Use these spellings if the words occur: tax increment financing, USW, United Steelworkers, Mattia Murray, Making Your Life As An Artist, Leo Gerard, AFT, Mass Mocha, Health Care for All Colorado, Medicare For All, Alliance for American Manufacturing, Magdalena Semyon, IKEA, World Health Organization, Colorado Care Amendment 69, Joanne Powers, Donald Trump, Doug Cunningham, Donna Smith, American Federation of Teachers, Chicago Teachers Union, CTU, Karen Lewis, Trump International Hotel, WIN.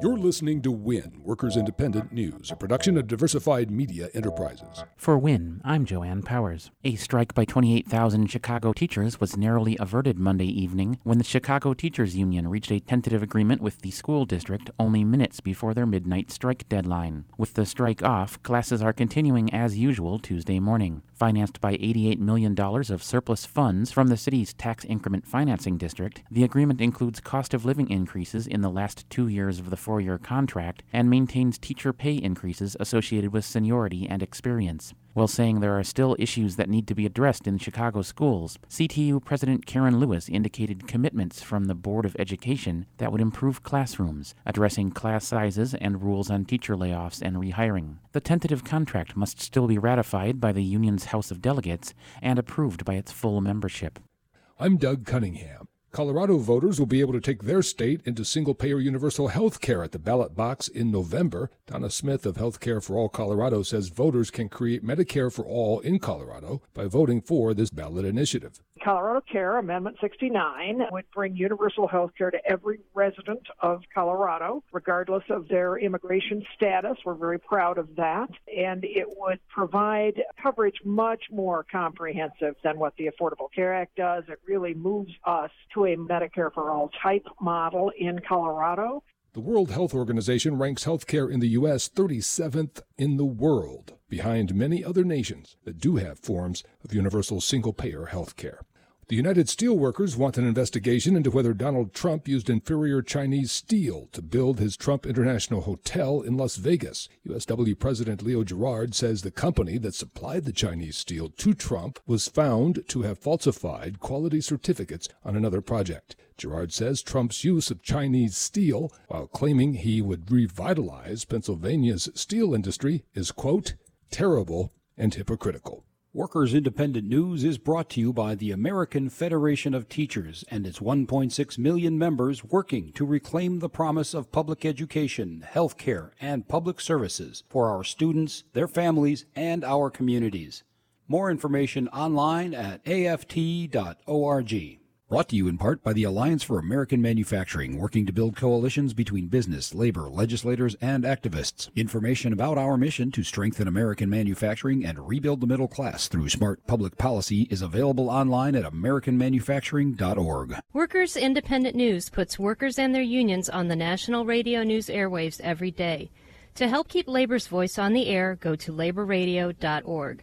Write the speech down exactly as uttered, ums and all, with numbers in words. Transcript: You're listening to WIN, Workers Independent News, a production of Diversified Media Enterprises. For WIN, I'm Joanne Powers. A strike by twenty-eight thousand Chicago teachers was narrowly averted Monday evening when the Chicago Teachers Union reached a tentative agreement with the school district only minutes before their midnight strike deadline. With the strike off, classes are continuing as usual Tuesday morning. Financed by eighty-eight million dollars of surplus funds from the city's tax increment financing district, the agreement includes cost of living increases in the last two years of the four four-year contract and maintains teacher pay increases associated with seniority and experience. While saying there are still issues that need to be addressed in Chicago schools, C T U President Karen Lewis indicated commitments from the Board of Education that would improve classrooms, addressing class sizes and rules on teacher layoffs and rehiring. The tentative contract must still be ratified by the union's House of Delegates and approved by its full membership. I'm Doug Cunningham. Colorado voters will be able to take their state into single-payer universal health care at the ballot box in November. Donna Smith of Health Care for All Colorado says voters can create Medicare for All in Colorado by voting for this ballot initiative. Colorado Care Amendment sixty-nine would bring universal health care to every resident of Colorado, regardless of their immigration status. We're very proud of that. And it would provide coverage much more comprehensive than what the Affordable Care Act does. It really moves us to a Medicare for All type model in Colorado. The World Health Organization ranks healthcare in the U S thirty-seventh in the world, behind many other nations that do have forms of universal single-payer healthcare. The United Steelworkers want an investigation into whether Donald Trump used inferior Chinese steel to build his Trump International Hotel in Las Vegas. U S W President Leo Gerard says the company that supplied the Chinese steel to Trump was found to have falsified quality certificates on another project. Gerard says Trump's use of Chinese steel, while claiming he would revitalize Pennsylvania's steel industry, is, quote, terrible and hypocritical. Workers Independent News is brought to you by the American Federation of Teachers and its one point six million members working to reclaim the promise of public education, health care, and public services for our students, their families, and our communities. More information online at A F T dot org. Brought to you in part by the Alliance for American Manufacturing, working to build coalitions between business, labor, legislators, and activists. Information about our mission to strengthen American manufacturing and rebuild the middle class through smart public policy is available online at american manufacturing dot org. Workers Independent News puts workers and their unions on the national radio news airwaves every day. To help keep labor's voice on the air, go to labor radio dot org.